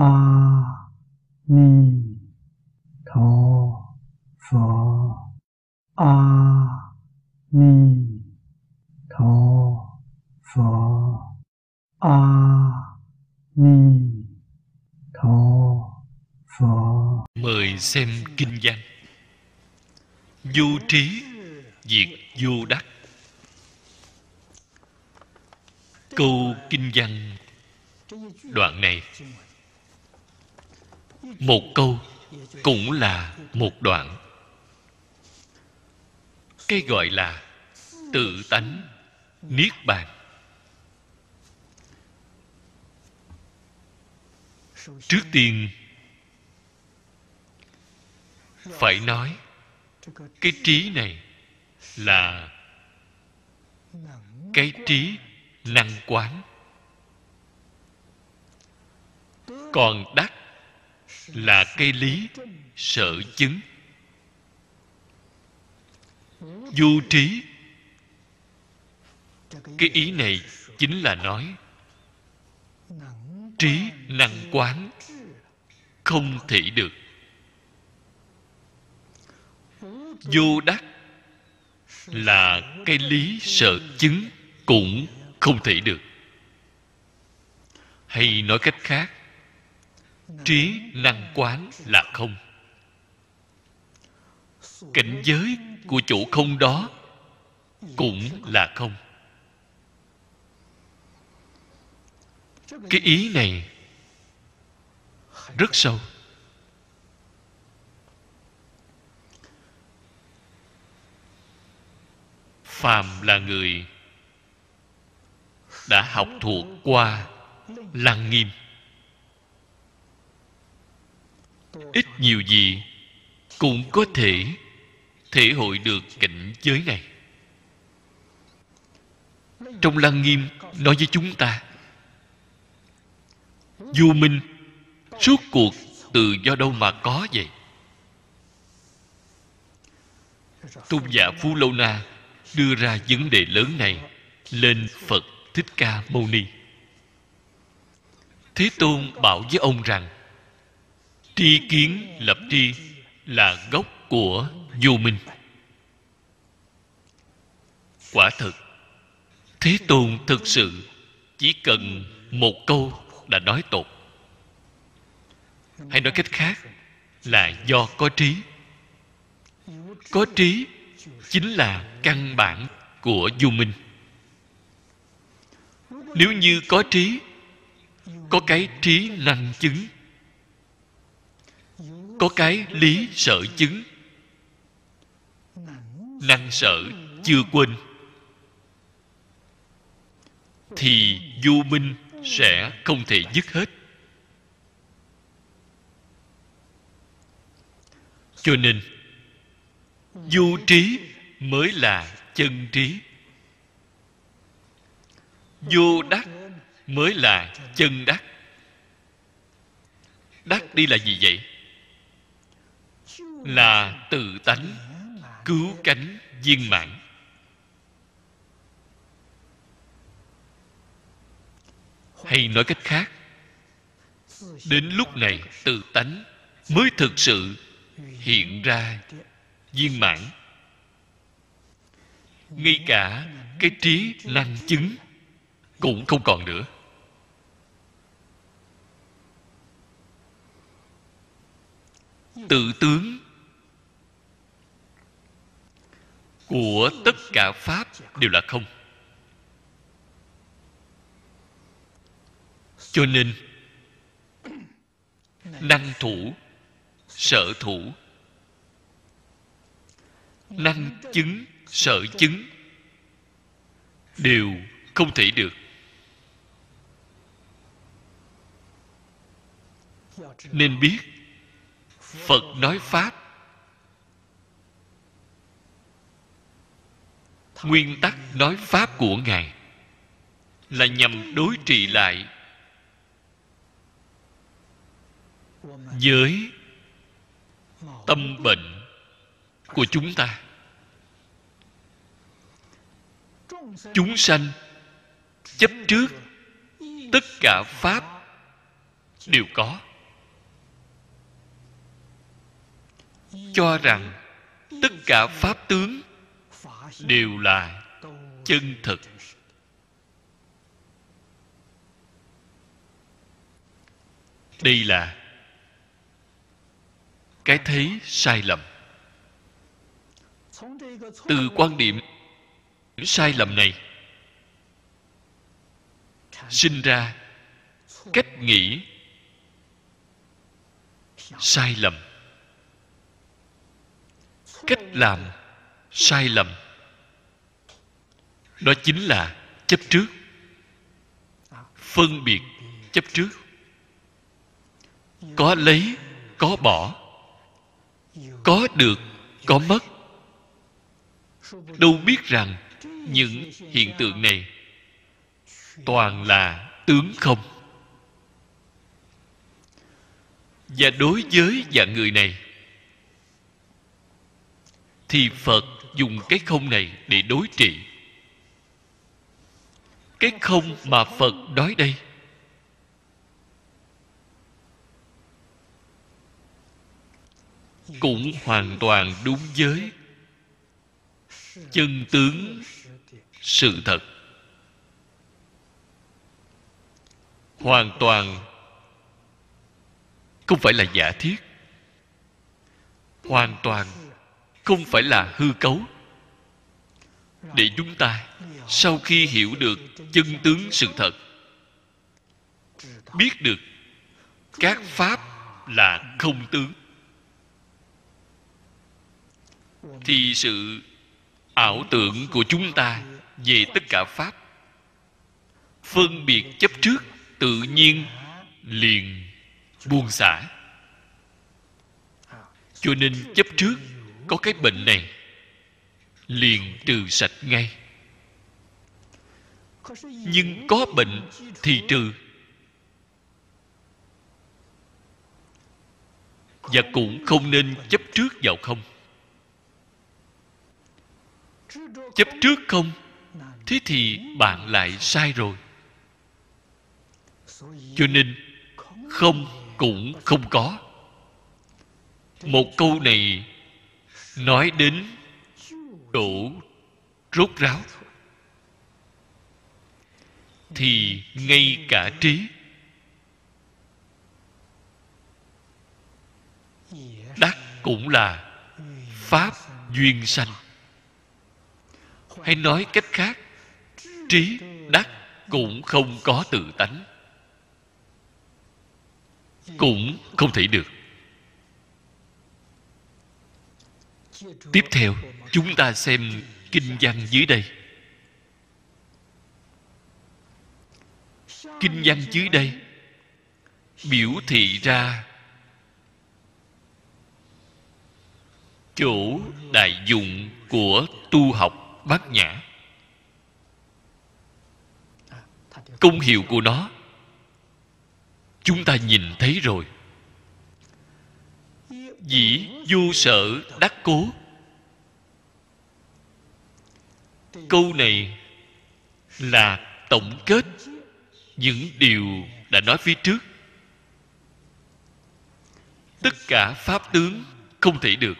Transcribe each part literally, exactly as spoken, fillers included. A Di Đà Phật, A Di Đà Phật, A Di Đà Phật. Mời xem kinh văn: Vô trí diệt vô đắc. Câu kinh văn đoạn này một câu cũng là một đoạn. Cái gọi là tự tánh niết bàn. Trước tiên phải nói cái trí này là cái trí năng quán, còn đắc là cái lý sở chứng. Vô trí, cái ý này chính là nói trí năng quán không thể được. Vô đắc là cái lý sở chứng cũng không thể được. Hay nói cách khác, trí năng quán là không. Cảnh giới của chỗ không đó cũng là không. Cái ý này rất sâu. Phàm là người đã học thuộc qua Lăng Nghiêm, ít nhiều gì cũng có thể thể hội được cảnh giới này. Trong Lăng Nghiêm nói với chúng ta, vô minh rốt cuộc từ do đâu mà có vậy? Tôn giả Phú Lâu Na đưa ra vấn đề lớn này lên Phật Thích Ca Mâu Ni. Thế Tôn bảo với ông rằng tri kiến lập tri là gốc của vô minh. Quả thực Thế Tôn thực sự chỉ cần một câu đã nói tột. Hay nói cách khác là do có trí. Có trí chính là căn bản của vô minh. Nếu như có trí, có cái trí năng chứng, có cái lý sở chứng, năng sở chưa quên, thì vô minh sẽ không thể dứt hết. Cho nên vô trí mới là chân trí, vô đắc mới là chân đắc. Đắc đi là gì vậy? Là tự tánh cứu cánh viên mãn. Hay nói cách khác, đến lúc này tự tánh mới thực sự hiện ra viên mãn. Ngay cả cái trí năng chứng cũng không còn nữa. Tự tướng của tất cả pháp đều là không. Cho nên năng thủ, sở thủ, năng chứng, sở chứng đều không thể được. Nên biết Phật nói pháp, nguyên tắc nói pháp của Ngài là nhằm đối trị lại với tâm bệnh của chúng ta. Chúng sanh chấp trước tất cả pháp đều có. cho rằng tất cả pháp tướng đều là chân thực. Đây là cái thấy sai lầm. Từ quan điểm sai lầm này sinh ra cách nghĩ sai lầm, cách làm sai lầm. Đó chính là chấp trước, phân biệt chấp trước. Có lấy, có bỏ, có được, có mất. Đâu biết rằng những hiện tượng này toàn là tướng không. Và đối với dạng người này thì Phật dùng cái không này để đối trị. Cái không mà Phật nói đây cũng hoàn toàn đúng với chân tướng sự thật, hoàn toàn không phải là giả thiết, hoàn toàn không phải là hư cấu. Để chúng ta sau khi hiểu được chân tướng sự thật, biết được các pháp là không tướng, thì sự ảo tưởng của chúng ta về tất cả pháp, phân biệt chấp trước, tự nhiên liền buông xả. Cho nên chấp trước có cái bệnh này liền trừ sạch ngay. Nhưng có bệnh thì trừ, và cũng không nên chấp trước vào không. Chấp trước không, thế thì bạn lại sai rồi. Cho nên không cũng không có. Một câu này nói đến độ rốt ráo, thì ngay cả trí đắc cũng là pháp duyên sanh. Hay nói cách khác, trí đắc cũng không có tự tánh, cũng không thể được. Tiếp theo chúng ta xem kinh văn dưới đây. Kinh văn dưới đây biểu thị ra chỗ đại dụng của tu học Bát Nhã. Công hiệu của nó chúng ta nhìn thấy rồi. Dĩ vô sở đắc cố. Câu này là tổng kết những điều đã nói phía trước. Tất cả pháp tướng không thể được,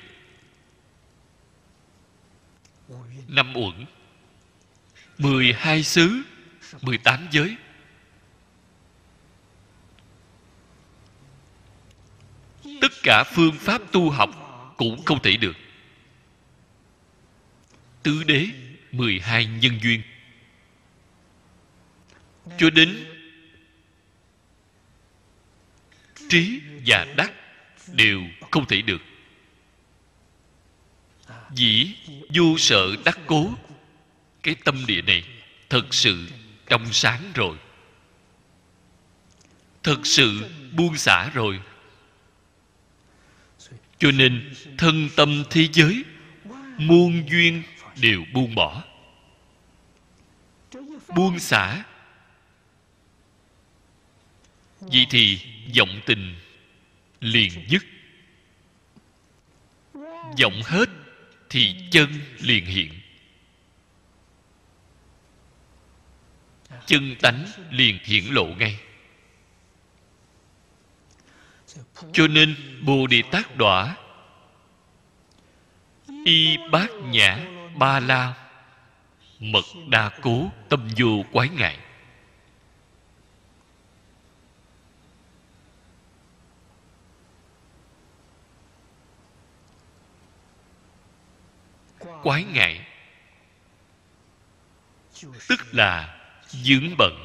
năm uẩn, mười hai xứ, mười tám giới. Tất cả phương pháp tu học cũng không thể được. Tứ đế, mười hai nhân duyên, cho đến trí và đắc đều không thể được. Dĩ vô sợ đắc cố, cái tâm địa này thật sự trong sáng rồi, thật sự buông xả rồi. Cho nên thân tâm thế giới muôn duyên đều buông bỏ. Buông xả, vậy thì vọng tình liền dứt. Vọng hết thì chân liền hiện, chân tánh liền hiển lộ ngay. Cho nên Bồ Đề Tát Đọa y bát nhã ba la mật đa cố tâm vô quái ngại. Quái ngại tức là vướng bận.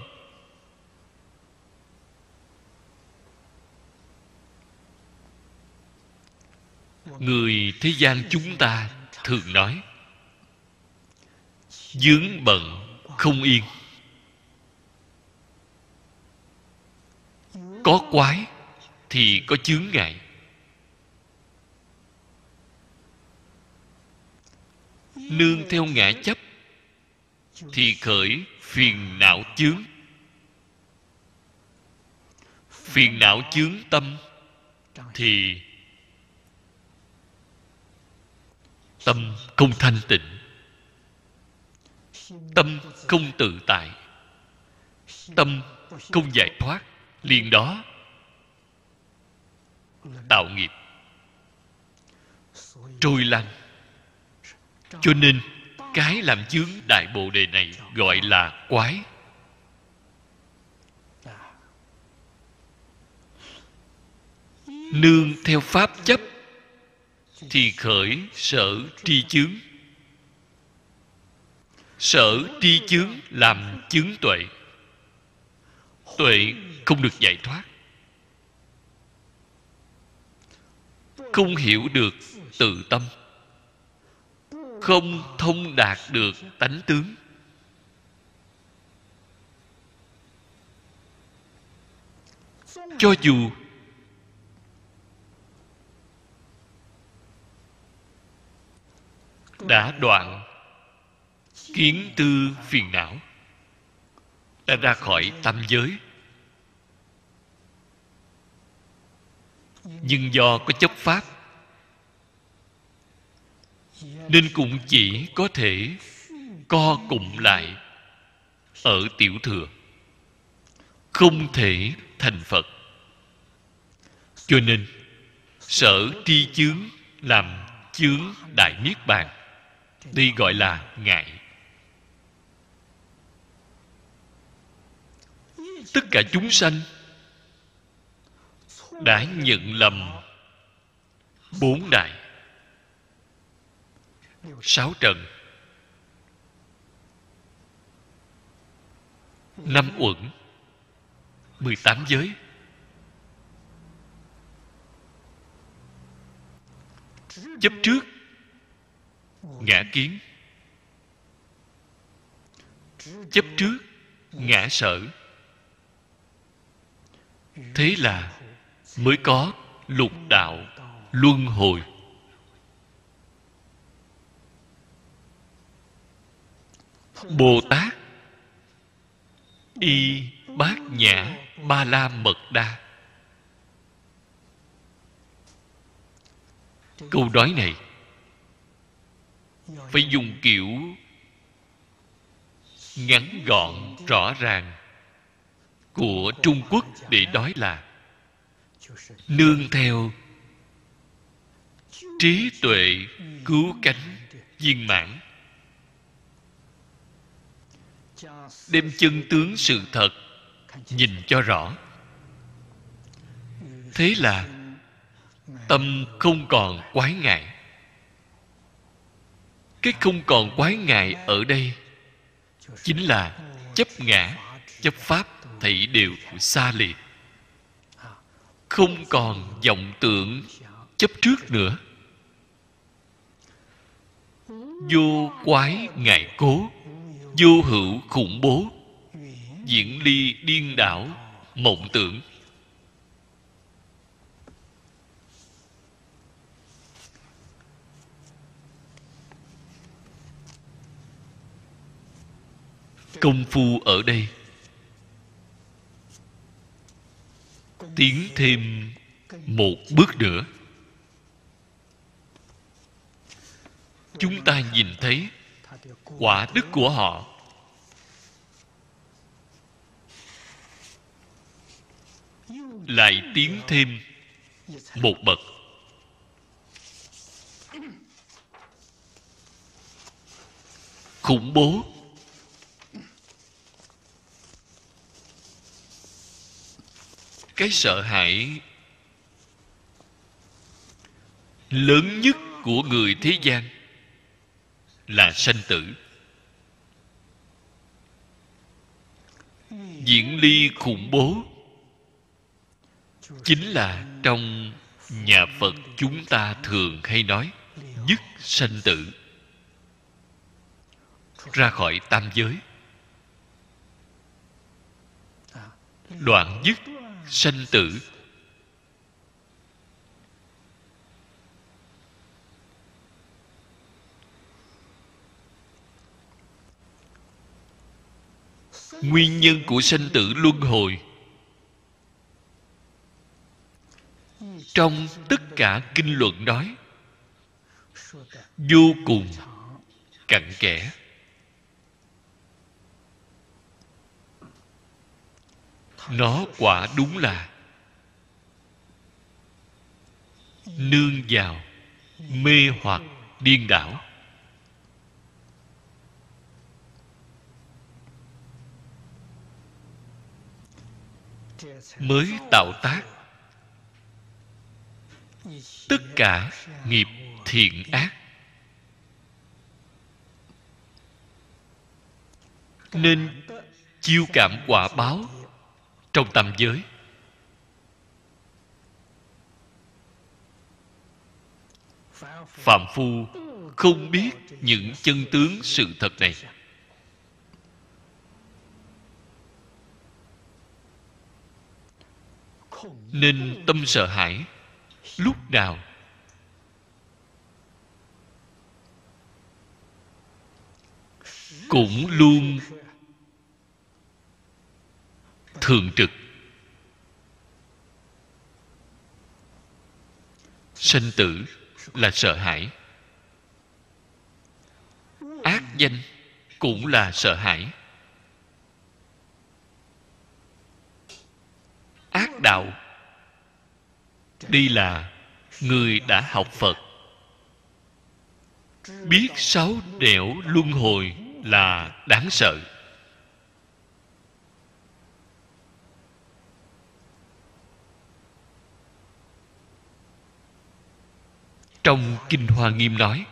Người thế gian chúng ta thường nói vướng bận không yên. Có quái thì có chướng ngại. Nương theo ngã chấp thì khởi phiền não chướng. Phiền não chướng tâm thì tâm không thanh tịnh, tâm không tự tại, tâm không giải thoát. Liền đó tạo nghiệp trôi lăn. Cho nên cái làm chướng Đại Bồ Đề này gọi là quái. Nương theo pháp chấp thì khởi sở tri chướng. Sở tri chướng làm chướng tuệ. Tuệ không được giải thoát, không hiểu được tự tâm, không thông đạt được tánh tướng. Cho dù đã đoạn kiến tư phiền não, đã ra khỏi tam giới, nhưng do có chấp pháp nên cũng chỉ có thể co cụm lại ở tiểu thừa, không thể thành Phật. Cho nên sở tri chướng làm chướng Đại Niết Bàn, đây gọi là ngại. Tất cả chúng sanh đã nhận lầm bốn đại, sáu trần, năm uẩn, mười tám giới. Chấp trước ngã kiến, chấp trước ngã sở. Thế là mới có lục đạo luân hồi. Bồ Tát y bát nhã ba la mật đa. Câu nói này phải dùng kiểu ngắn gọn rõ ràng của Trung Quốc để nói là nương theo trí tuệ cứu cánh viên mãn, đem chân tướng sự thật nhìn cho rõ. Thế là tâm không còn quái ngại. Cái không còn quái ngại ở đây chính là chấp ngã, chấp pháp thảy đều xa lìa. Không còn vọng tưởng chấp trước nữa. Vô quái ngại cố, vô hữu khủng bố, diễn ly điên đảo mộng tưởng. Công phu ở đây tiến thêm một bước nữa. Chúng ta nhìn thấy quả đức của họ. Lại tiến thêm một bậc. khủng bố. Cái sợ hãi lớn nhất của người thế gian là sanh tử. Diễn ly khủng bố chính là trong nhà Phật chúng ta thường hay nói nhất sanh tử, ra khỏi tam giới, đoạn nhất sanh tử. Nguyên nhân của sanh tử luân hồi trong tất cả kinh luận nói vô cùng cặn kẽ. Nó quả đúng là nương vào mê hoặc điên đảo. Mới tạo tác tất cả nghiệp thiện ác, nên chiêu cảm quả báo trong tam giới. Phàm phu không biết những chân tướng sự thật này. Nên tâm sợ hãi lúc nào cũng luôn thường trực. Sanh tử là sợ hãi, ác danh cũng là sợ hãi, ác đạo. Đây là người đã học Phật, biết sáu nẻo luân hồi là đáng sợ. Trong Kinh Hoa Nghiêm nói,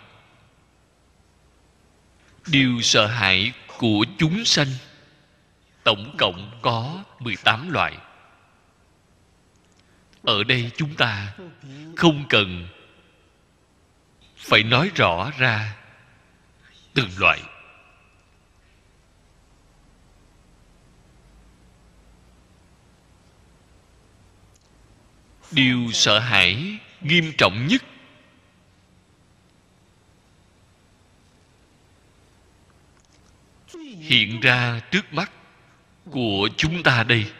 điều sợ hãi của chúng sanh tổng cộng có mười tám loại. Ở đây chúng ta không cần phải nói rõ ra từng loại. Điều sợ hãi nghiêm trọng nhất hiện ra trước mắt của chúng ta đây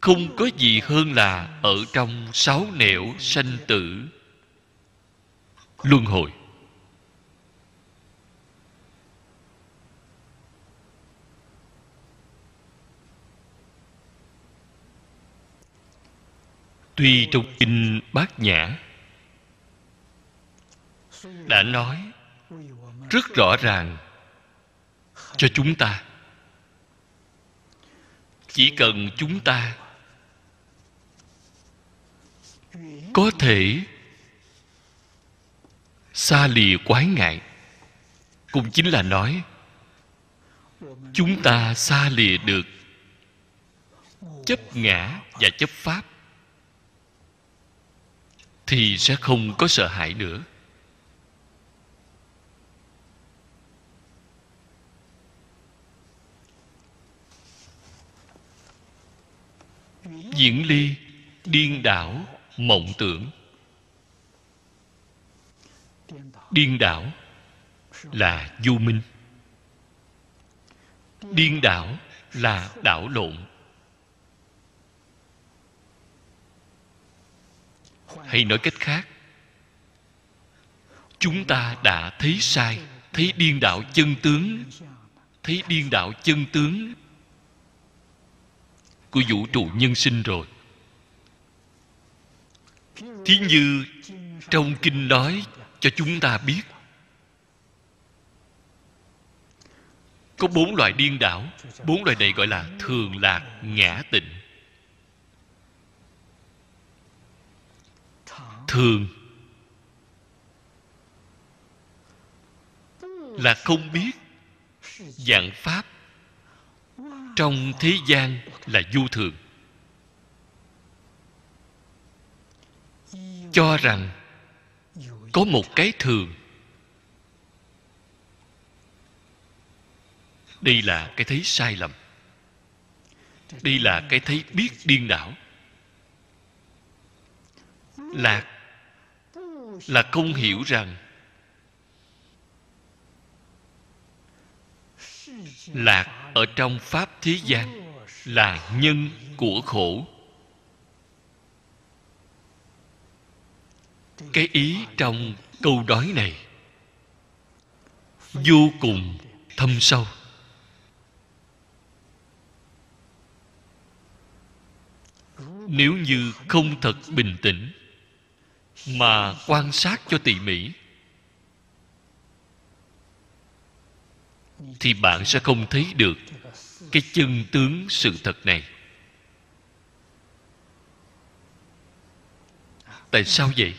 không có gì hơn là ở trong sáu nẻo sanh tử luân hồi. Tuy trong Kinh Bát Nhã đã nói rất rõ ràng cho chúng ta, chỉ cần chúng ta có thể xa lìa quái ngại, cũng chính là nói chúng ta xa lìa được chấp ngã và chấp pháp, thì sẽ không có sợ hãi nữa. Diễn ly điên đảo mộng tưởng. Điên đảo là vô minh, điên đảo là đảo lộn. Hay nói cách khác, chúng ta đã thấy sai, thấy điên đảo chân tướng, thấy điên đảo chân tướng của vũ trụ nhân sinh rồi. Thí như trong kinh nói cho chúng ta biết, Có bốn loại điên đảo. Bốn loại này gọi là thường lạc ngã tịnh. Thường là không biết vạn pháp trong thế gian là vô thường, cho rằng có một cái thường. Đây là cái thấy sai lầm, đây là cái thấy biết điên đảo. Lạc là không hiểu rằng lạc ở trong pháp thế gian là nhân của khổ. Cái ý trong câu nói này vô cùng thâm sâu. Nếu như không thật bình tĩnh mà quan sát cho tỉ mỉ thì bạn sẽ không thấy được cái chân tướng sự thật này. Tại sao vậy?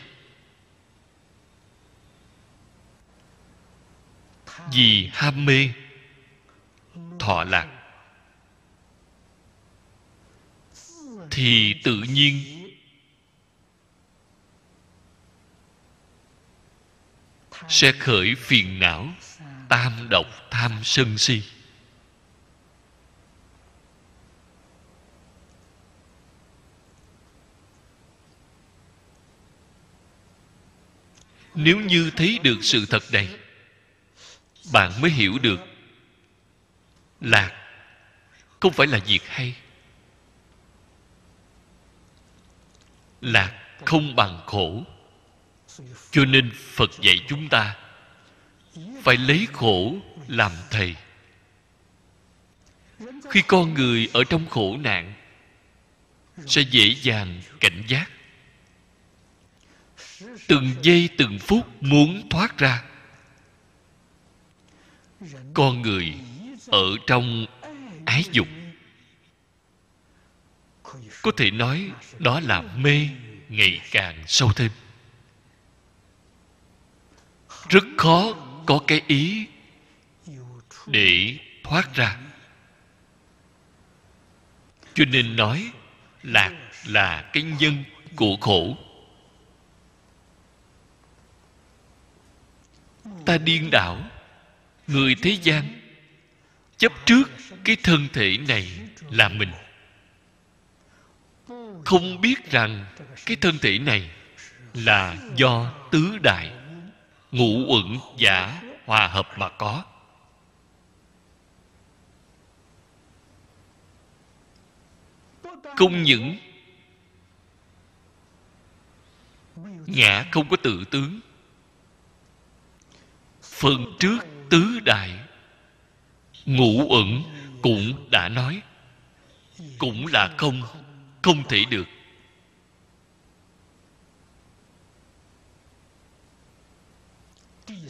Vì ham mê thọ lạc thì tự nhiên sẽ khởi phiền não, tam độc, tham, sân, si. Nếu như thấy được sự thật này, bạn mới hiểu được lạc không phải là việc hay. Lạc không bằng khổ. Cho nên Phật dạy chúng ta phải lấy khổ làm thầy. Khi con người ở trong khổ nạn sẽ dễ dàng cảnh giác, từng giây từng phút muốn thoát ra. Con người ở trong ái dục, có thể nói đó là mê ngày càng sâu thêm. Rất khó có cái ý để thoát ra. Cho nên nói lạc là cái nhân của khổ. Ta điên đảo, người thế gian chấp trước cái thân thể này là mình, không biết rằng cái thân thể này là do tứ đại ngũ uẩn giả hòa hợp mà có. Không những ngã không có tự tướng, phần trước tứ đại ngũ uẩn cũng đã nói cũng là không, không thể được.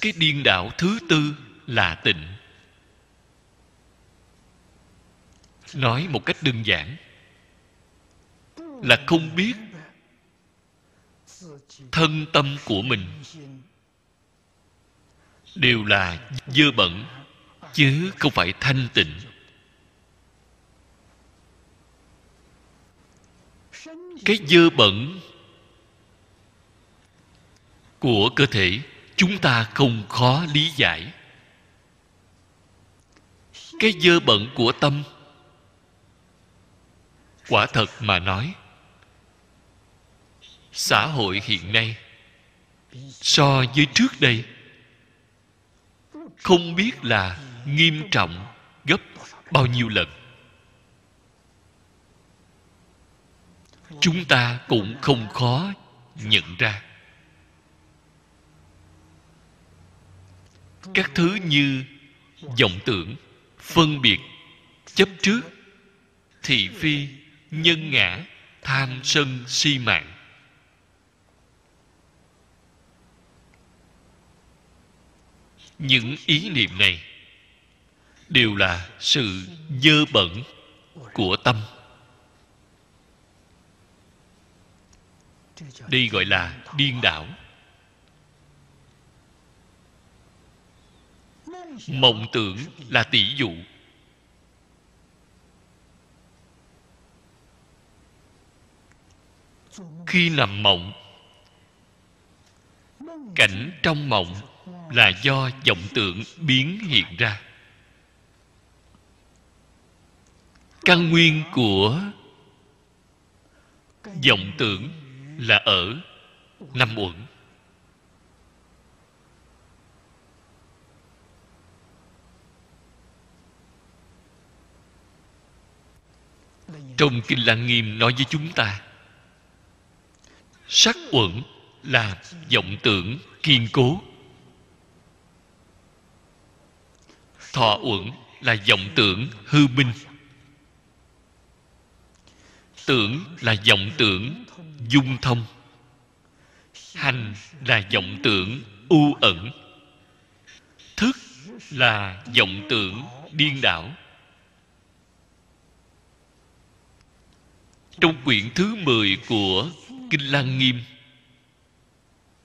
Cái điên đảo thứ tư là tịnh. Nói một cách đơn giản là không biết thân tâm của mình đều là dơ bẩn chứ không phải thanh tịnh. Cái dơ bẩn của cơ thể chúng ta không khó lý giải. Cái dơ bẩn của tâm, quả thật mà nói, xã hội hiện nay so với trước đây không biết là nghiêm trọng gấp bao nhiêu lần. Chúng ta cũng không khó nhận ra. Các thứ như vọng tưởng, phân biệt, chấp trước, thị phi, nhân ngã, tham sân si mạng. Những ý niệm này đều là sự dơ bẩn của tâm. Đây gọi là điên đảo. Mộng tưởng là tỷ dụ. Khi làm mộng, cảnh trong mộng là do vọng tưởng biến hiện ra. Căn nguyên của vọng tưởng là ở năm uẩn. Trong Kinh Lăng Nghiêm nói với chúng ta, sắc uẩn là vọng tưởng kiên cố, thọ uẩn là vọng tưởng hư minh, tưởng là vọng tưởng dung thông, hành là vọng tưởng u ẩn, thức là vọng tưởng điên đảo. Trong quyển thứ mười của Kinh Lăng Nghiêm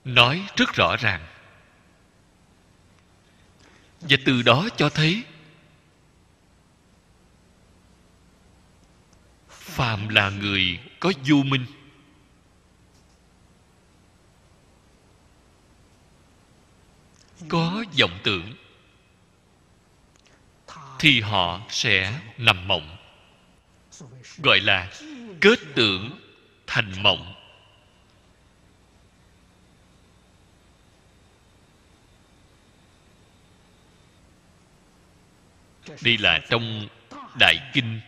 nói rất rõ ràng, và từ đó cho thấy phàm là người có vô minh, có vọng tưởng, thì họ sẽ nằm mộng, gọi là kết tưởng thành mộng. Đây là trong Đại Kinh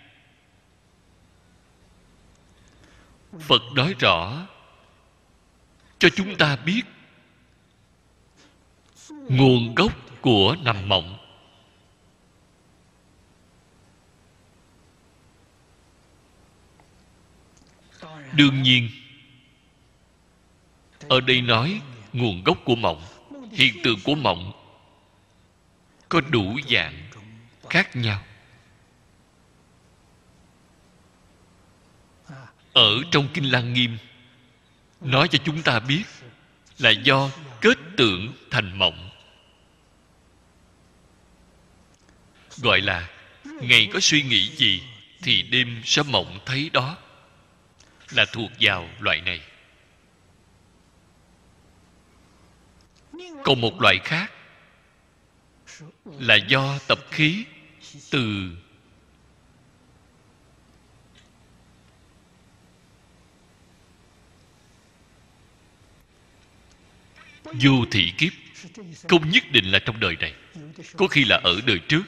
Phật nói rõ cho chúng ta biết nguồn gốc của nằm mộng. Đương nhiên, ở đây nói nguồn gốc của mộng, hiện tượng của mộng có đủ dạng khác nhau. Ở trong Kinh Lăng Nghiêm nói cho chúng ta biết là do kết tưởng thành mộng, gọi là ngày có suy nghĩ gì thì đêm sẽ mộng thấy đó, là thuộc vào loại này. Còn một loại khác là do tập khí từ vô thị kiếp, không nhất định là trong đời này, có khi là ở đời trước,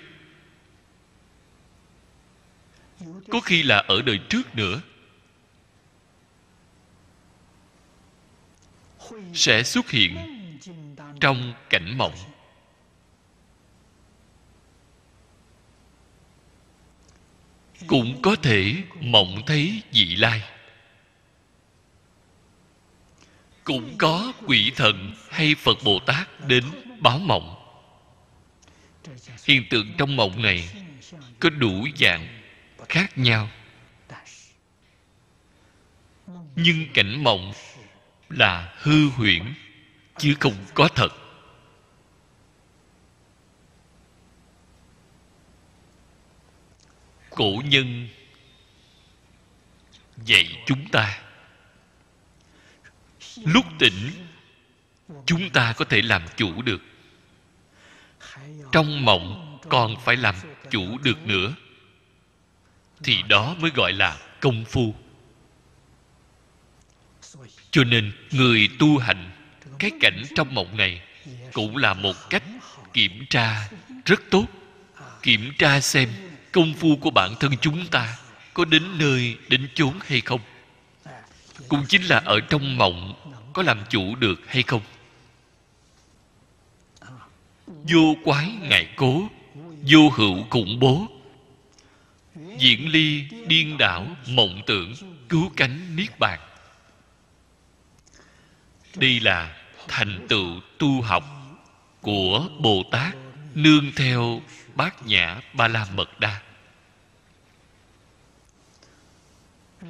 có khi là ở đời trước nữa, sẽ xuất hiện trong cảnh mộng. Cũng có thể mộng thấy vị lai, cũng có quỷ thần hay Phật Bồ Tát đến báo mộng. Hiện tượng trong mộng này có đủ dạng khác nhau, nhưng cảnh mộng là hư huyễn chứ không có thật. Cổ nhân dạy chúng ta, lúc tỉnh chúng ta có thể làm chủ được, trong mộng còn phải làm chủ được nữa, thì đó mới gọi là công phu. Cho nên người tu hành, cái cảnh trong mộng này cũng là một cách kiểm tra rất tốt, kiểm tra xem công phu của bản thân chúng ta có đến nơi đến chốn hay không, cũng chính là ở trong mộng có làm chủ được hay không. Vô quái ngại cố, vô hữu khủng bố, diễn ly điên đảo mộng tưởng, cứu cánh niết bàn. Đây là thành tựu tu học của Bồ Tát nương theo Bát Nhã Ba La Mật Đa.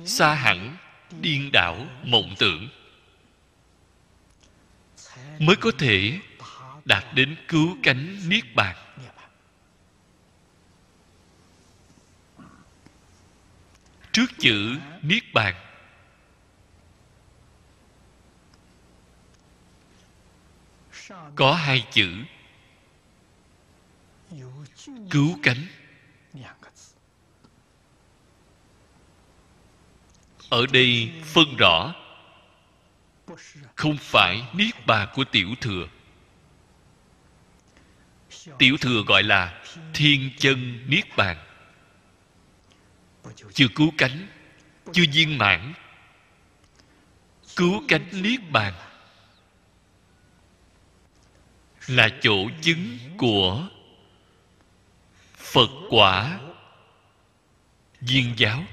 Xa hẳn điên đảo mộng tưởng, mới có thể đạt đến cứu cánh niết bàn. Trước chữ niết bàn có hai chữ cứu cánh. Ở đây phân rõ, không phải niết bàn của tiểu thừa. Tiểu thừa gọi là thiên chân niết bàn, chưa cứu cánh, chưa viên mãn. Cứu cánh niết bàn là chỗ chứng của Phật quả viên giáo.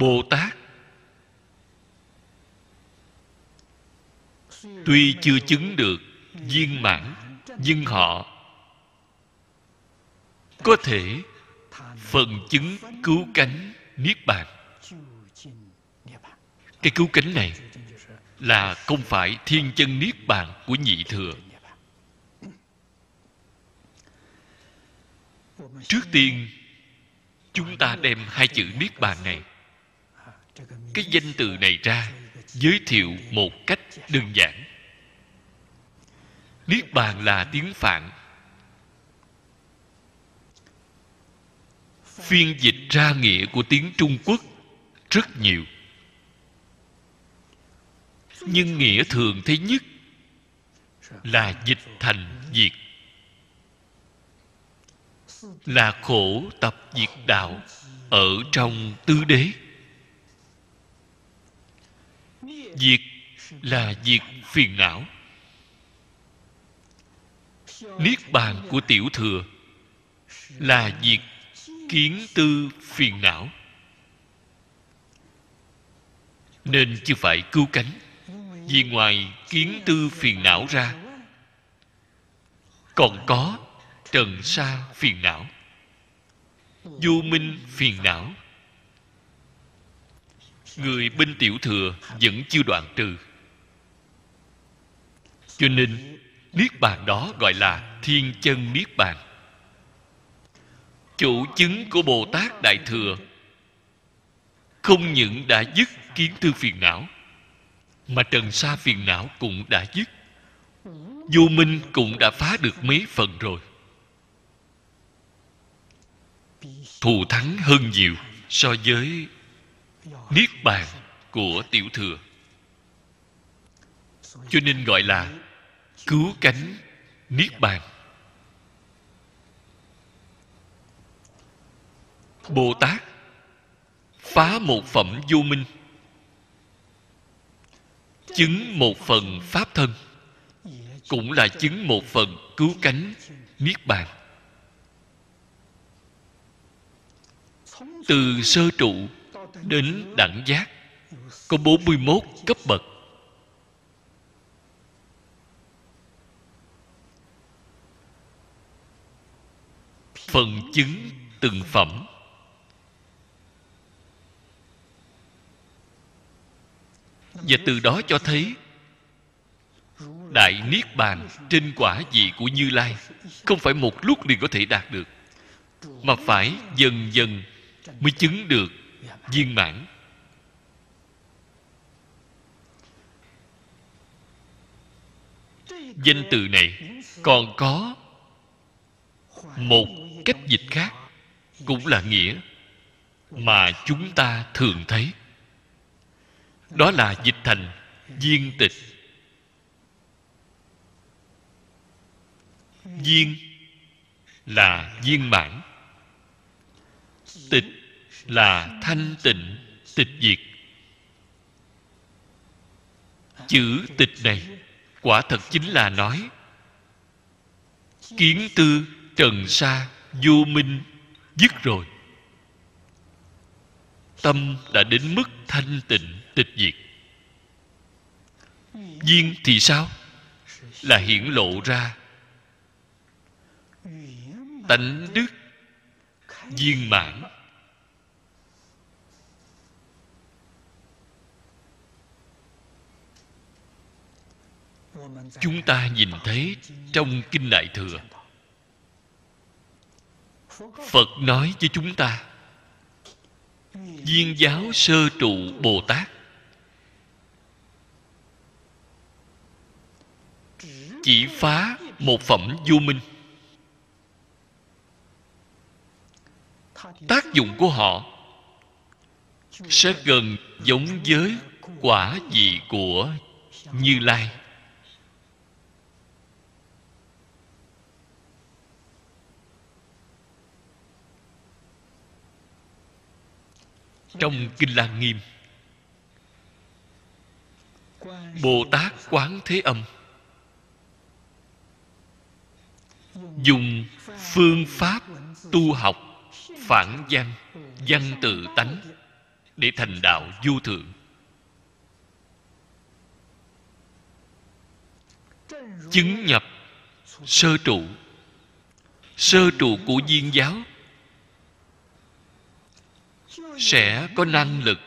Bồ Tát tuy chưa chứng được viên mãn, nhưng họ có thể phần chứng cứu cánh niết bàn. Cái cứu cánh này là không phải thiên chân niết bàn của nhị thừa. Trước tiên chúng ta đem hai chữ niết bàn này, cái danh từ này ra, giới thiệu một cách đơn giản. Niết bàn là tiếng Phạn, phiên dịch ra nghĩa của tiếng Trung Quốc rất nhiều, nhưng nghĩa thường thấy nhất là dịch thành diệt, là khổ tập diệt đạo ở trong tứ đế. Diệt là diệt phiền não. Niết bàn của tiểu thừa là diệt kiến tư phiền não, nên chưa phải cứu cánh. Vì ngoài kiến tư phiền não ra, còn có trần sa phiền não, vô minh phiền não. Người bên tiểu thừa vẫn chưa đoạn trừ, cho nên niết bàn đó gọi là thiên chân niết bàn. Chủ chứng của Bồ Tát Đại Thừa không những đã dứt kiến tư phiền não, mà trần sa phiền não cũng đã dứt, vô minh cũng đã phá được mấy phần rồi, thù thắng hơn nhiều so với niết bàn của tiểu thừa, cho nên gọi là cứu cánh niết bàn. Bồ Tát phá một phẩm vô minh, chứng một phần pháp thân, cũng là chứng một phần cứu cánh niết bàn. Từ sơ trụ đến đẳng giác có bốn mươi mốt cấp bậc. Phần chứng từng phẩm và từ đó cho thấy đại niết bàn trên quả vị của Như Lai không phải một lúc liền có thể đạt được, mà phải dần dần mới chứng được viên mãn. Danh từ này còn có một cách dịch khác, cũng là nghĩa mà chúng ta thường thấy, đó là dịch thành viên tịch. Viên là viên mãn, tịch là thanh tịnh tịch diệt. Chữ tịch này quả thật chính là nói kiến tư trần sa vô minh dứt rồi, tâm đã đến mức thanh tịnh tịch diệt. Viên thì sao? là hiển lộ ra tánh đức viên mãn. Chúng ta nhìn thấy trong Kinh Đại Thừa, Phật nói với chúng ta, Viên Giáo Sơ Trụ Bồ Tát chỉ phá một phẩm vô minh. Tác dụng của họ sẽ gần giống với quả vị của Như Lai. Trong Kinh Lăng Nghiêm, Bồ-Tát Quán Thế Âm dùng phương pháp tu học phản văn, văn tự tánh để thành đạo vô thượng. Chứng nhập sơ trụ. Sơ trụ của Viên Giáo sẽ có năng lực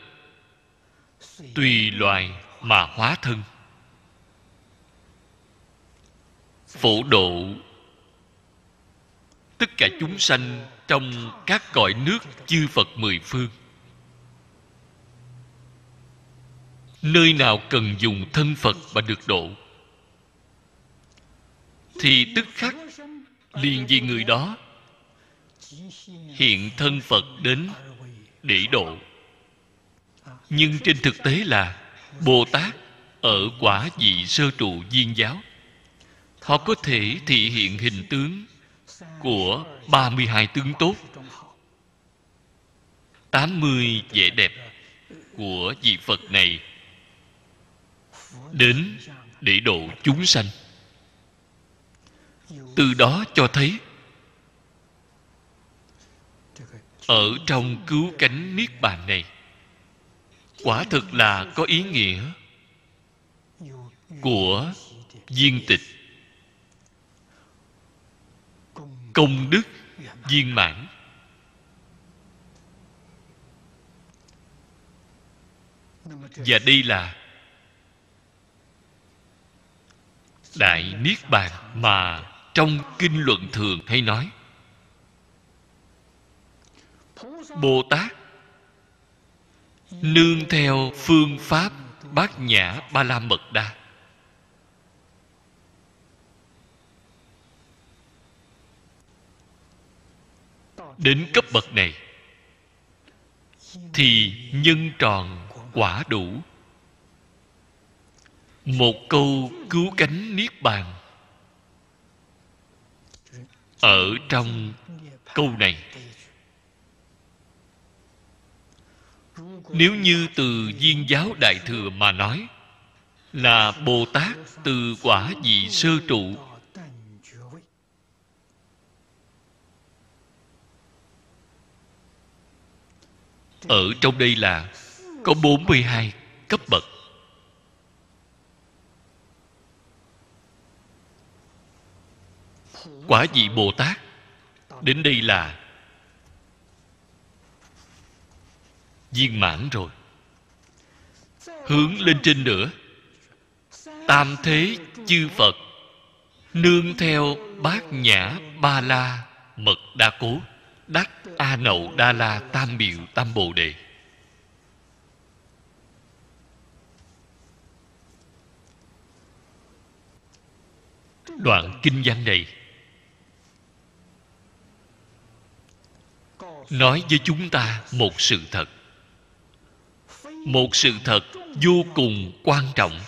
tùy loài mà hóa thân, phổ độ tất cả chúng sanh trong các cõi nước chư Phật mười phương. Nơi nào cần dùng thân Phật mà được độ, thì tức khắc liền vì người đó hiện thân Phật đến để độ. Nhưng trên thực tế là Bồ Tát ở quả vị sơ trụ Viên Giáo, họ có thể thị hiện hình tướng của ba mươi hai tướng tốt, tám mươi vẻ đẹp của vị Phật này đến để độ chúng sanh. Từ đó cho thấy ở trong cứu cánh niết bàn này quả thực là có ý nghĩa của viên tịch, công đức viên mãn. Và đây là đại niết bàn mà trong kinh luận thường hay nói. Bồ Tát nương theo phương pháp Bát Nhã Ba La Mật Đa, đến cấp bậc này thì nhân tròn quả đủ. Một câu cứu cánh niết bàn ở trong câu này, nếu như từ Viên Giáo Đại Thừa mà nói, là Bồ Tát từ quả vị sơ trụ ở trong đây là có bốn mươi hai cấp bậc. Quả vị Bồ Tát đến đây là viên mãn rồi. Hướng lên trên nữa, tam thế chư Phật nương theo Bát Nhã Ba La Mật Đa Cố đắc A Nậu Đa La Tam Miệu Tam Bồ Đề. Đoạn kinh văn này nói với chúng ta một sự thật, một sự thật vô cùng quan trọng.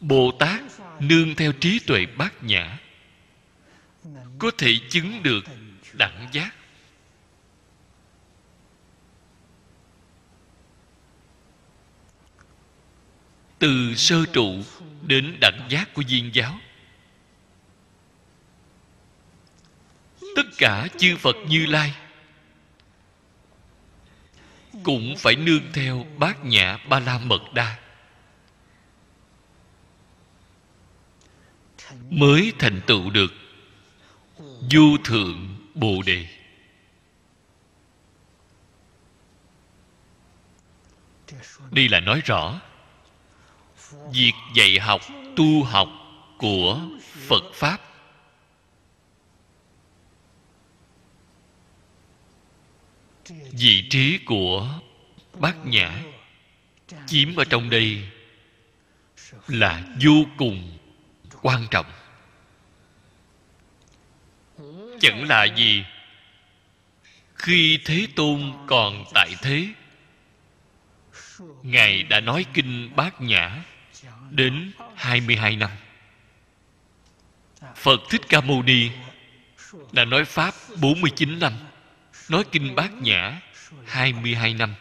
Bồ Tát nương theo trí tuệ Bát Nhã có thể chứng được đẳng giác. Từ sơ trụ đến đẳng giác của Viên Giáo, tất cả chư Phật Như Lai cũng phải nương theo Bát Nhã Ba La Mật Đa. mới thành tựu được vô thượng Bồ Đề. Đây là nói rõ việc dạy học, tu học của Phật Pháp vị trí của Bát Nhã chiếm ở trong đây là vô cùng quan trọng. Chẳng là gì khi Thế Tôn còn tại thế, Ngài đã nói kinh Bát Nhã đến hai mươi hai năm. Phật Thích Ca Mâu Ni đã nói Pháp bốn mươi chín năm, nói kinh Bát Nhã hai mươi hai năm,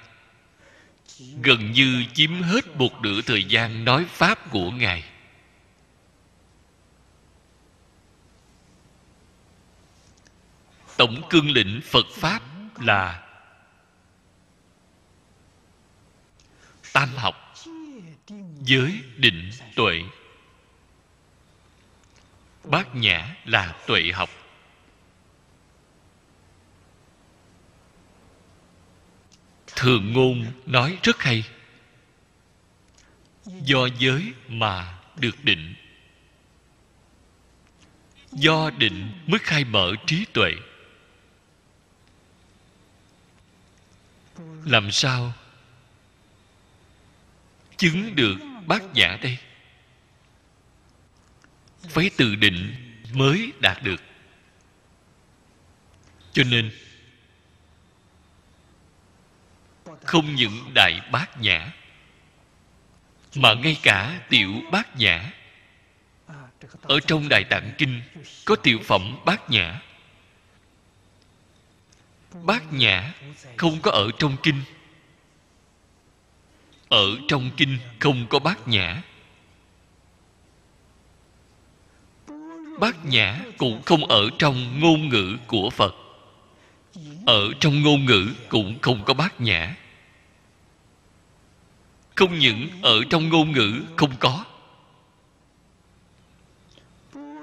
gần như chiếm hết một nửa thời gian nói Pháp của Ngài. Tổng cương lĩnh Phật Pháp là tam học, giới, định, tuệ. Bát Nhã là tuệ học. Thường Ngôn nói rất hay: do giới mà được định, do định mới khai mở trí tuệ. Làm sao chứng được Bát Nhã đây? Phải từ định mới đạt được. Cho nên không những đại Bát Nhã mà ngay cả tiểu Bát Nhã, ở trong Đại Tạng Kinh có tiểu phẩm Bát Nhã. Bát Nhã không có ở trong kinh, ở trong kinh không có Bát Nhã. Bát Nhã cũng không ở trong ngôn ngữ của Phật, ở trong ngôn ngữ cũng không có Bát Nhã. Không những ở trong ngôn ngữ không có,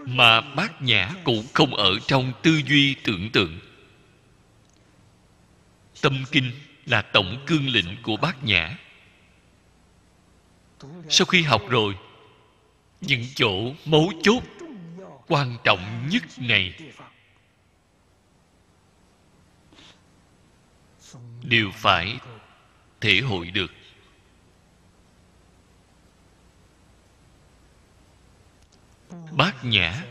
mà Bát Nhã cũng không ở trong tư duy tưởng tượng. Tâm kinh là tổng cương lĩnh của Bát Nhã. Sau khi học rồi, những chỗ mấu chốt quan trọng nhất này đều phải thể hội được. Bát Nhã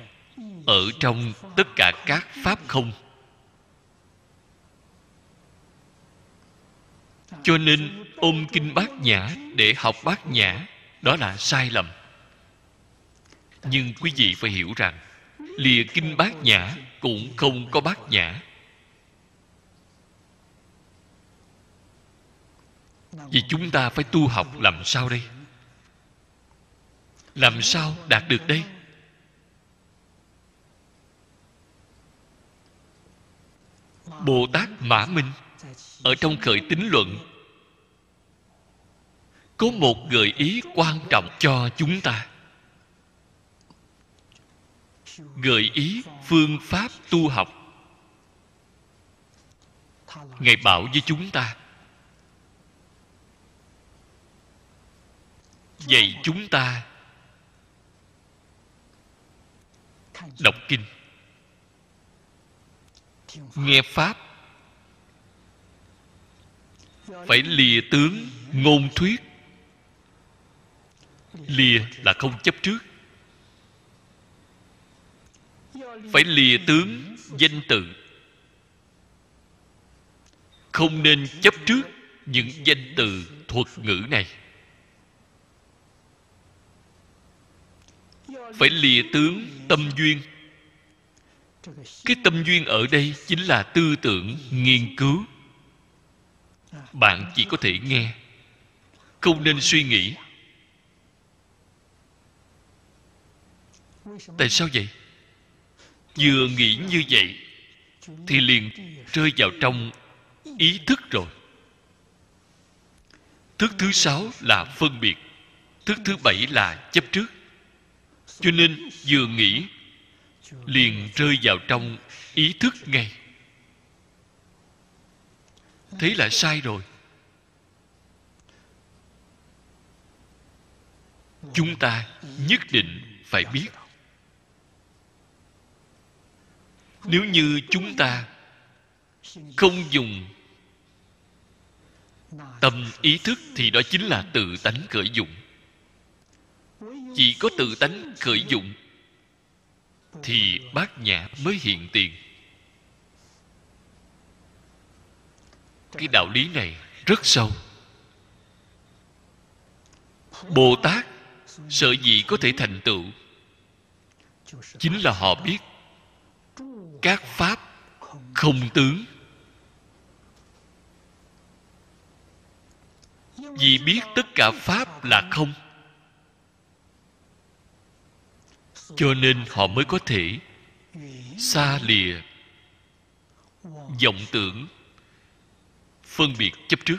ở trong tất cả các pháp không. Cho nên ôm kinh Bát Nhã để học Bát Nhã, đó là sai lầm. Nhưng quý vị phải hiểu rằng lìa kinh Bát Nhã cũng không có Bát Nhã. Vì chúng ta phải tu học làm sao đây? Làm sao đạt được đây? Bồ-Tát Mã Minh ở trong Khởi Tính Luận có một gợi ý quan trọng cho chúng ta, gợi ý phương pháp tu học. Ngài bảo với chúng ta, dạy chúng ta đọc kinh, nghe pháp, phải lìa tướng ngôn thuyết. Lìa là không chấp trước. Phải lìa tướng danh tự, không nên chấp trước những danh từ thuật ngữ này. Phải lìa tướng tâm duyên. Cái tâm duyên ở đây chính là tư tưởng nghiên cứu. Bạn chỉ có thể nghe, không nên suy nghĩ. Tại sao vậy? Vừa nghĩ như vậy thì liền rơi vào trong ý thức rồi. Thức thứ sáu là phân biệt, thức thứ bảy là chấp trước, Cho nên vừa nghĩ liền rơi vào trong ý thức ngay. Thế là sai rồi. Chúng ta nhất định phải biết. Nếu như chúng ta không dùng tâm ý thức thì đó chính là tự tánh khởi dụng. Chỉ có tự tánh khởi dụng thì bát nhã mới hiện tiền. Cái đạo lý này rất sâu. Bồ Tát sở dĩ có thể thành tựu chính là họ biết các pháp không tướng. Vì biết tất cả pháp là không, cho nên họ mới có thể xa lìa vọng tưởng, phân biệt chấp trước.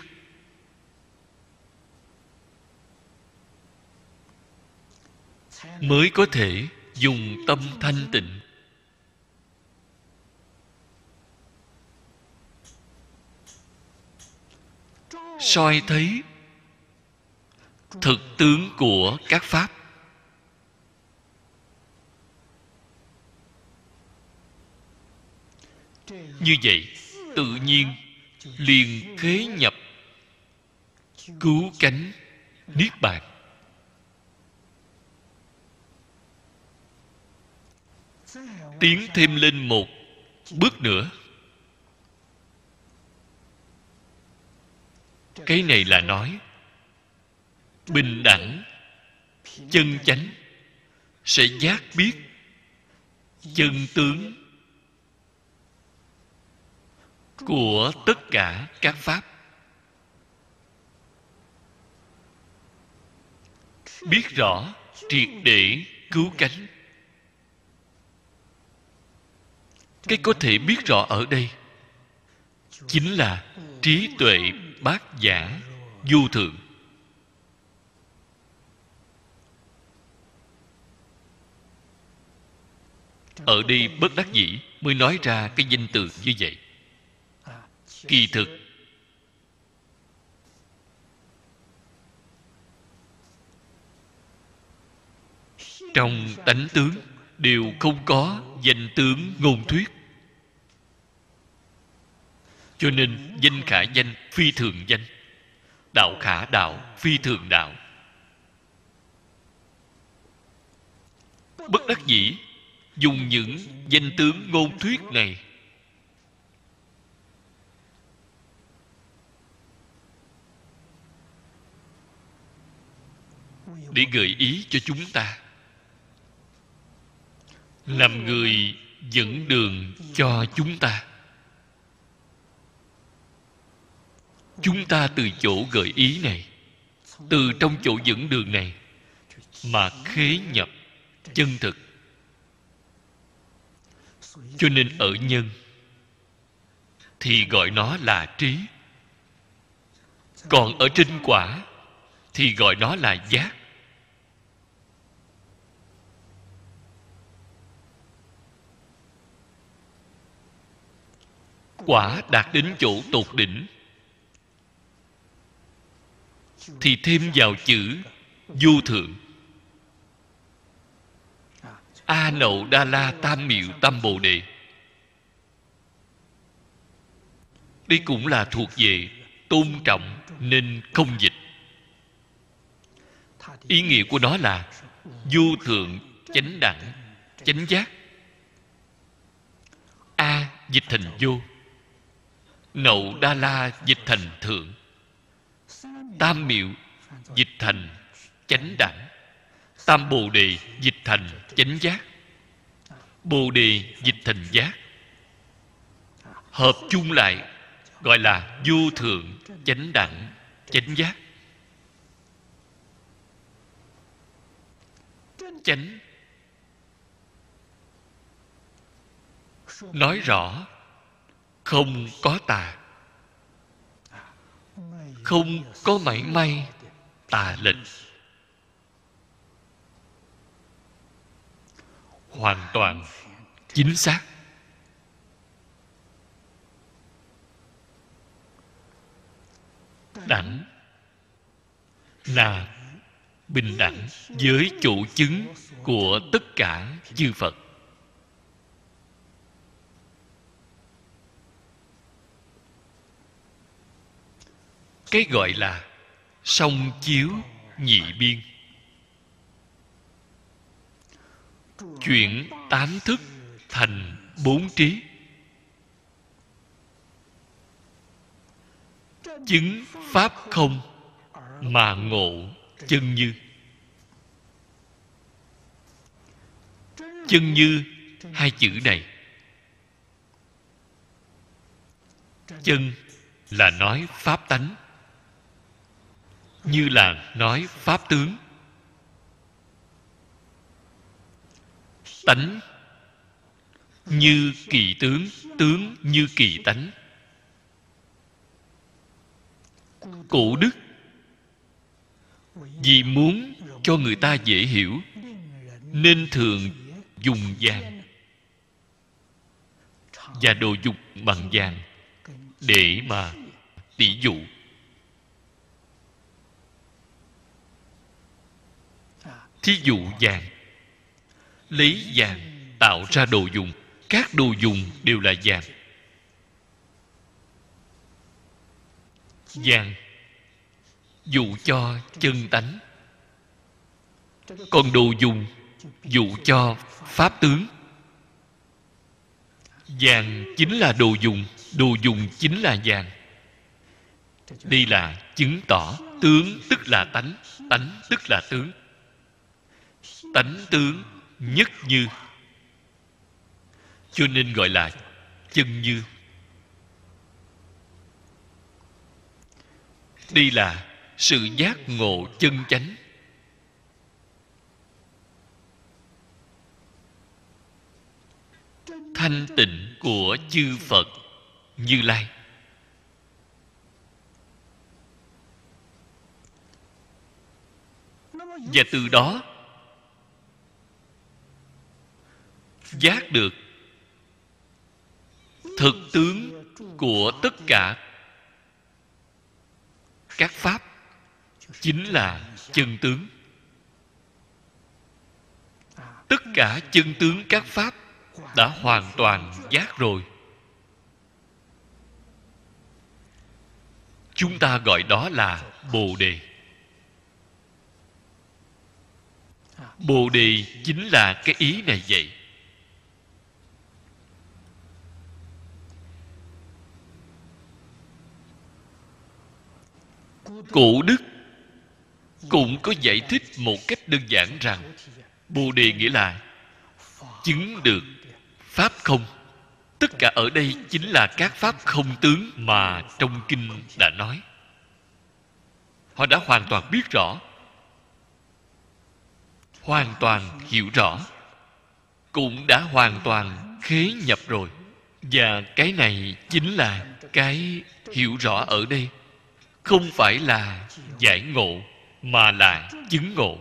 Mới có thể dùng tâm thanh tịnh. Soi thấy thực tướng của các pháp. Như vậy, tự nhiên liền khế nhập cứu cánh niết bàn. Tiến thêm lên một bước nữa. Cái này là nói bình đẳng chân chánh sẽ giác biết chân tướng của tất cả các pháp. Biết rõ triệt để cứu cánh. Cái có thể biết rõ ở đây chính là trí tuệ bát nhã vô thượng. Ở đây bất đắc dĩ mới nói ra cái danh từ như vậy. Kỳ thực trong tánh tướng đều không có danh tướng ngôn thuyết. Cho nên danh khả danh phi thường danh, đạo khả đạo phi thường đạo. Bất đắc dĩ dùng những danh tướng ngôn thuyết này để gợi ý cho chúng ta, làm người dẫn đường cho chúng ta. Chúng ta từ chỗ gợi ý này, từ trong chỗ dẫn đường này mà khế nhập chân thực. Cho nên ở nhân thì gọi nó là trí, còn ở trên quả thì gọi nó là giác. Quả đạt đến chỗ tột đỉnh thì thêm vào chữ vô thượng. A Nậu Đa La Tam Miệu Tam Bồ Đề. Đây cũng là thuộc về tôn trọng nên không dịch. Ý nghĩa của nó là vô thượng, chánh đẳng, chánh giác. A dịch thành vô, Nậu Đa La dịch thành thượng, Tam Miệu dịch thành chánh đẳng, Tam Bồ Đề dịch thành chánh giác, Bồ Đề dịch thành giác. Hợp chung lại gọi là vô thượng, chánh đẳng, chánh giác. Chánh nói rõ không có tà, không có mảy may tà lệch. hoàn toàn chính xác. Đẳng là bình đẳng với chủ chứng của tất cả chư Phật. Cái gọi là song chiếu nhị biên, chuyển tám thức thành bốn trí, chứng pháp không mà ngộ chân như. Chân như hai chữ này, chân là nói pháp tánh, như là nói pháp tướng. Tánh như kỳ tướng, tướng như kỳ tánh. Cổ đức vì muốn cho người ta dễ hiểu nên thường dùng vàng và đồ dục bằng vàng để mà tỷ dụ. Thí dụ vàng, lấy vàng tạo ra đồ dùng, các đồ dùng đều là vàng. Vàng dụ cho chân tánh, còn đồ dùng dụ cho pháp tướng. Vàng chính là đồ dùng, đồ dùng chính là vàng. Đây là chứng tỏ tướng tức là tánh, tánh tức là tướng. Tánh tướng nhất như, cho nên gọi là chân như. Đây là sự giác ngộ chân chánh. Thanh tịnh của chư Phật Như Lai. Và từ đó giác được thực tướng của tất cả các pháp, chính là chân tướng. Tất cả chân tướng các pháp đã hoàn toàn giác rồi. Chúng ta gọi đó là Bồ Đề. Bồ Đề chính là cái ý này vậy. Cổ đức cũng có giải thích một cách đơn giản rằng Bồ Đề nghĩa là chứng được pháp không. Tất cả ở đây chính là các pháp không tướng mà trong kinh đã nói. Họ đã hoàn toàn biết rõ, hoàn toàn hiểu rõ, cũng đã hoàn toàn khế nhập rồi. Và cái này chính là cái hiểu rõ ở đây. Không phải là giải ngộ, mà là chứng ngộ.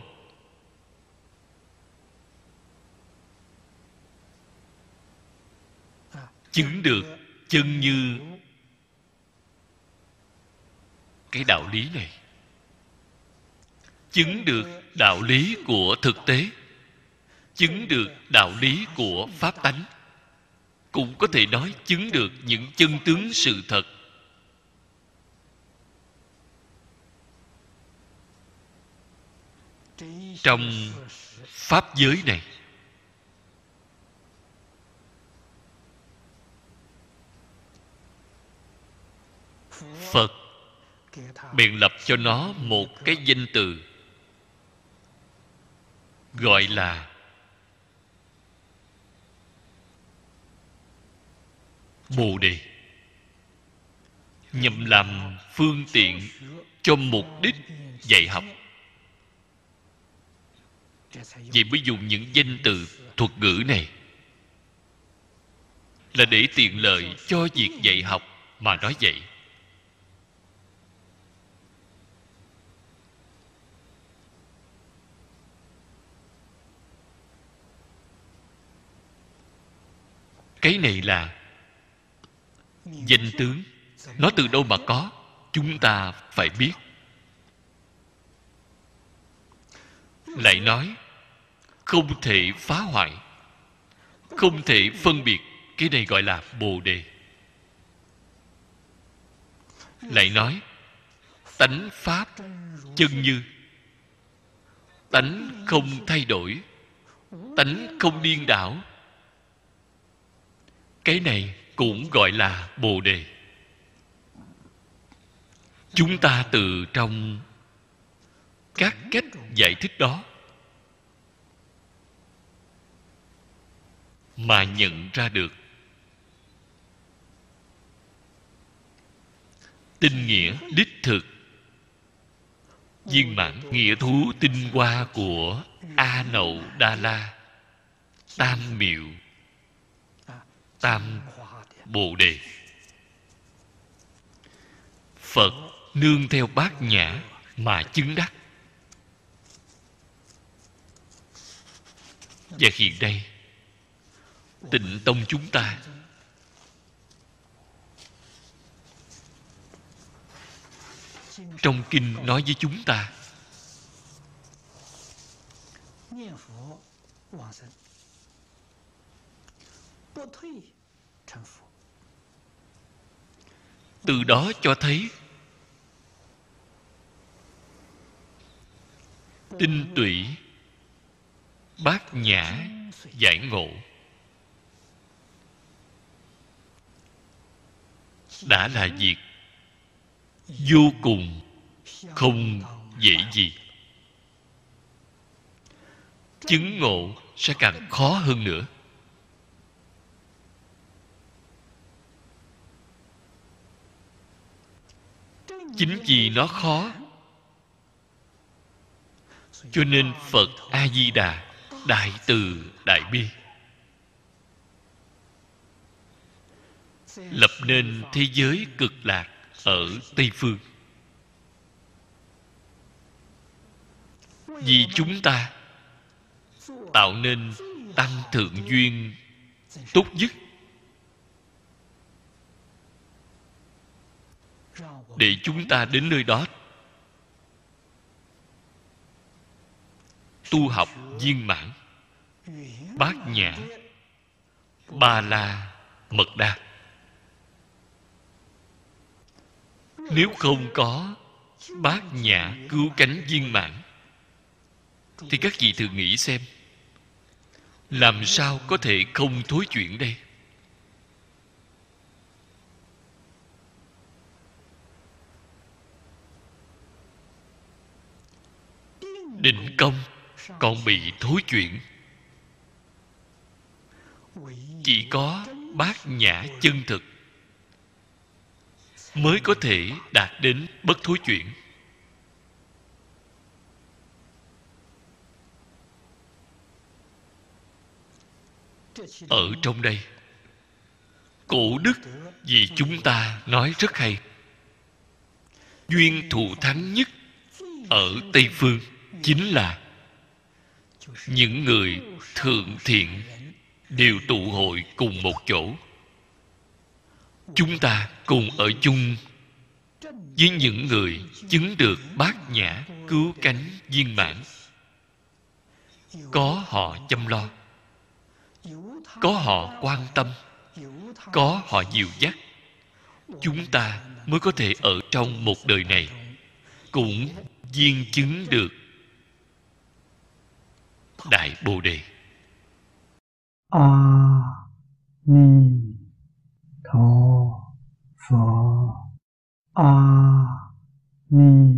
Chứng được chân như cái đạo lý này, chứng được đạo lý của thực tế, chứng được đạo lý của pháp tánh. Cũng có thể nói chứng được những chân tướng sự thật. Trong pháp giới này, Phật bèn lập cho nó một cái danh từ gọi là Bồ Đề, nhằm làm phương tiện cho mục đích dạy học. Vậy mới dùng những danh từ thuật ngữ này, là để tiện lợi cho việc dạy học mà nói vậy. Cái này là danh tướng. Nó từ đâu mà có? Chúng ta phải biết. Lại nói, không thể phá hoại, không thể phân biệt. Cái này gọi là Bồ Đề. Lại nói, tánh Pháp chân như, tánh không thay đổi, tánh không điên đảo. Cái này cũng gọi là Bồ Đề. Chúng ta từ trong các cách giải thích đó mà nhận ra được tinh nghĩa đích thực viên mãn nghĩa thú tinh hoa của A Nậu Đa La Tam Miệu Tam Bồ Đề. Phật nương theo bát nhã mà chứng đắc. Và hiện đây Tịnh Tông chúng ta trong kinh nói với chúng ta, từ đó cho thấy tinh tụy bát nhã giải ngộ đã là việc vô cùng không dễ gì. Chứng ngộ sẽ càng khó hơn nữa. Chính vì nó khó cho nên Phật A Di Đà đại từ đại bi lập nên thế giới cực lạc ở Tây Phương. Vì chúng ta tạo nên tam thượng duyên tốt nhất để chúng ta đến nơi đó tu học viên mãn bát nhã ba la mật đa. Nếu không có bát nhã cứu cánh viên mãn thì các vị thử nghĩ xem, làm sao có thể không thối chuyển đây? Định công còn bị thối chuyển, chỉ có bát nhã chân thực mới có thể đạt đến bất thối chuyển. Ở trong đây cổ đức vì chúng ta nói rất hay. Duyên thù thắng nhất ở Tây Phương chính là những người thượng thiện đều tụ hội cùng một chỗ. Chúng ta cùng ở chung với những người chứng được bát nhã cứu cánh viên mãn. Có họ chăm lo, có họ quan tâm, có họ dìu dắt, chúng ta mới có thể ở trong một đời này cũng viên chứng được đại Bồ Đề. A Di Đà Phật. A Di